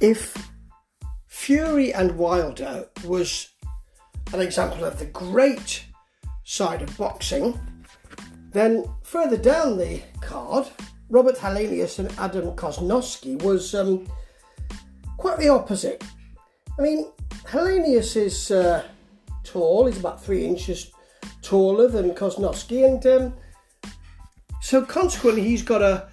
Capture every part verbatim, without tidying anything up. If Fury and Wilder was an example of the great side of boxing, then further down the card, Robert Helenius and Adam Kosnowski was um, quite the opposite. I mean, Helenius is uh, tall, he's about three inches taller than Kosnowski, and um, so consequently he's got a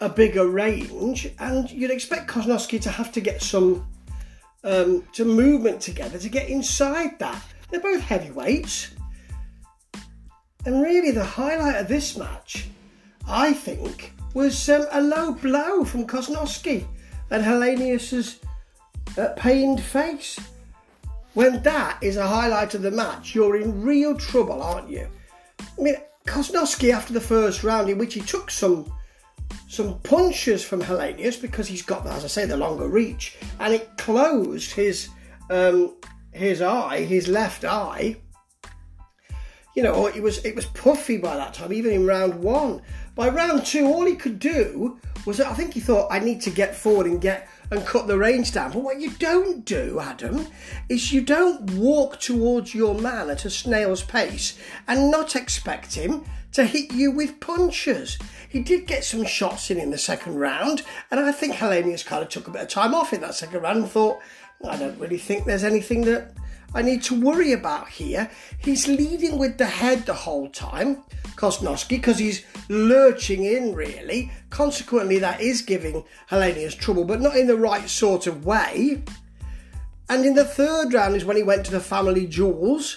a bigger range, and you'd expect Kosnowski to have to get some um, to movement together to get inside that. They're both heavyweights. And really the highlight of this match, I think, was um, a low blow from Kosnowski and Helenius's uh, pained face. When that is a highlight of the match, you're in real trouble, aren't you? I mean, Kosnowski, after the first round, in which he took some some punches from Helenius, because he's got, as I say, the longer reach, and it closed his um, his eye, his left eye. You know, it was it was puffy by that time, even in round one. By round two, all he could do was, I think he thought, I need to get forward and get and cut the range down. But what you don't do, Adam, is you don't walk towards your man at a snail's pace and not expect him to hit you with punches. He did get some shots in in the second round, and I think Helenius kind of took a bit of time off in that second round and thought, I don't really think there's anything that I need to worry about here. He's leading with the head the whole time, Kosnowski, because he's lurching in, really. Consequently, that is giving Helenius trouble, but not in the right sort of way. And in the third round is when he went to the family jewels.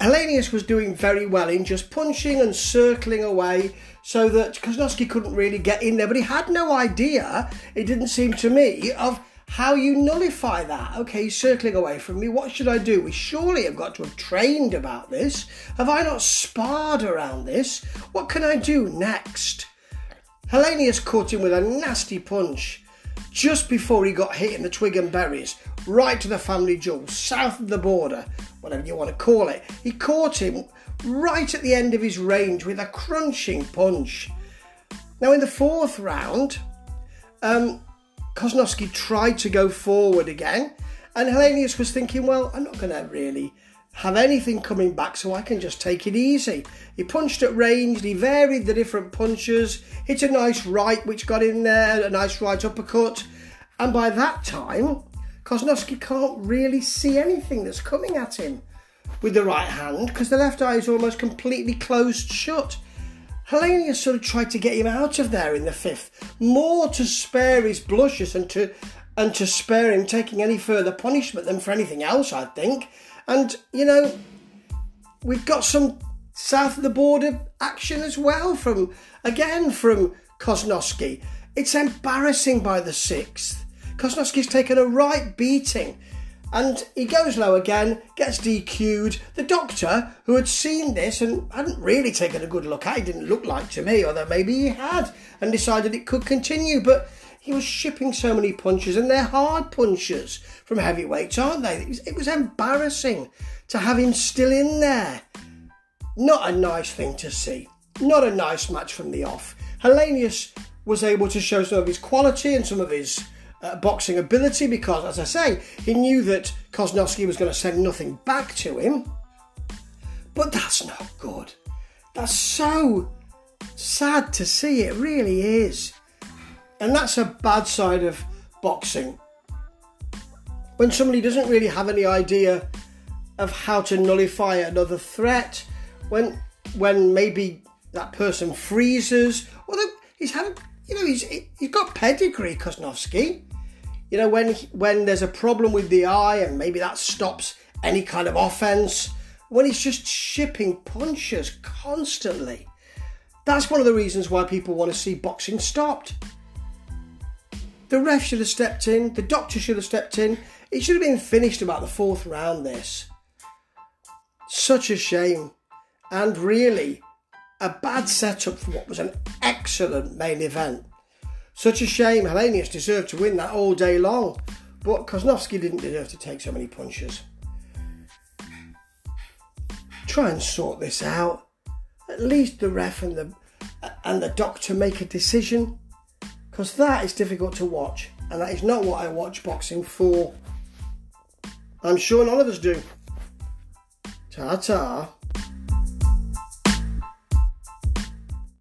Helenius was doing very well in just punching and circling away so that Kosnowski couldn't really get in there, but he had no idea, it didn't seem to me, of how you nullify that. Okay, he's circling away from me, what should I do? We surely have got to have trained about this. Have I not sparred around this? What can I do next? Helenius caught him with a nasty punch just before he got hit in the twig and berries, right to the family jewel, south of the border, whatever you want to call it. He caught him right at the end of his range with a crunching punch. Now in the fourth round, um... Kosnowski tried to go forward again, and Helenius was thinking, well, I'm not going to really have anything coming back, so I can just take it easy. He punched at range, he varied the different punches, hit a nice right which got in there, a nice right uppercut, and by that time, Kosnowski can't really see anything that's coming at him with the right hand, because the left eye is almost completely closed shut. Helenius sort of tried to get him out of there in the fifth, more to spare his blushes and to and to spare him taking any further punishment than for anything else, I think. And, you know, we've got some south of the border action as well from, again, from Kosnowski. It's embarrassing by the sixth. Kosnowski's taken a right beating, and he goes low again, gets D Q'd. The doctor, who had seen this and hadn't really taken a good look at it, didn't look like to me, although maybe he had, and decided it could continue. But he was shipping so many punches, and they're hard punches from heavyweights, aren't they? It was, it was embarrassing to have him still in there. Not a nice thing to see. Not a nice match from the off. Helenius was able to show some of his quality and some of his Uh, boxing ability, because, as I say, he knew that Kosnowski was going to send nothing back to him. But that's not good. That's so sad to see, it really is. And that's a bad side of boxing, when somebody doesn't really have any idea of how to nullify another threat, when when maybe that person freezes, or that he's had a, you know, he's he's got pedigree, Kosnowski. You know, when when there's a problem with the eye, and maybe that stops any kind of offence, when he's just shipping punches constantly. That's one of the reasons why people want to see boxing stopped. The ref should have stepped in. The doctor should have stepped in. It should have been finished about the fourth round, this. Such a shame. And really, a bad setup for what was an excellent main event. Such a shame. Helenius deserved to win that all day long, but Kosnowski didn't deserve to take so many punches. Try and sort this out. At least the ref and the and the doctor make a decision, because that is difficult to watch. and that is not what I watch boxing for. I'm sure none of us do. Ta-ta.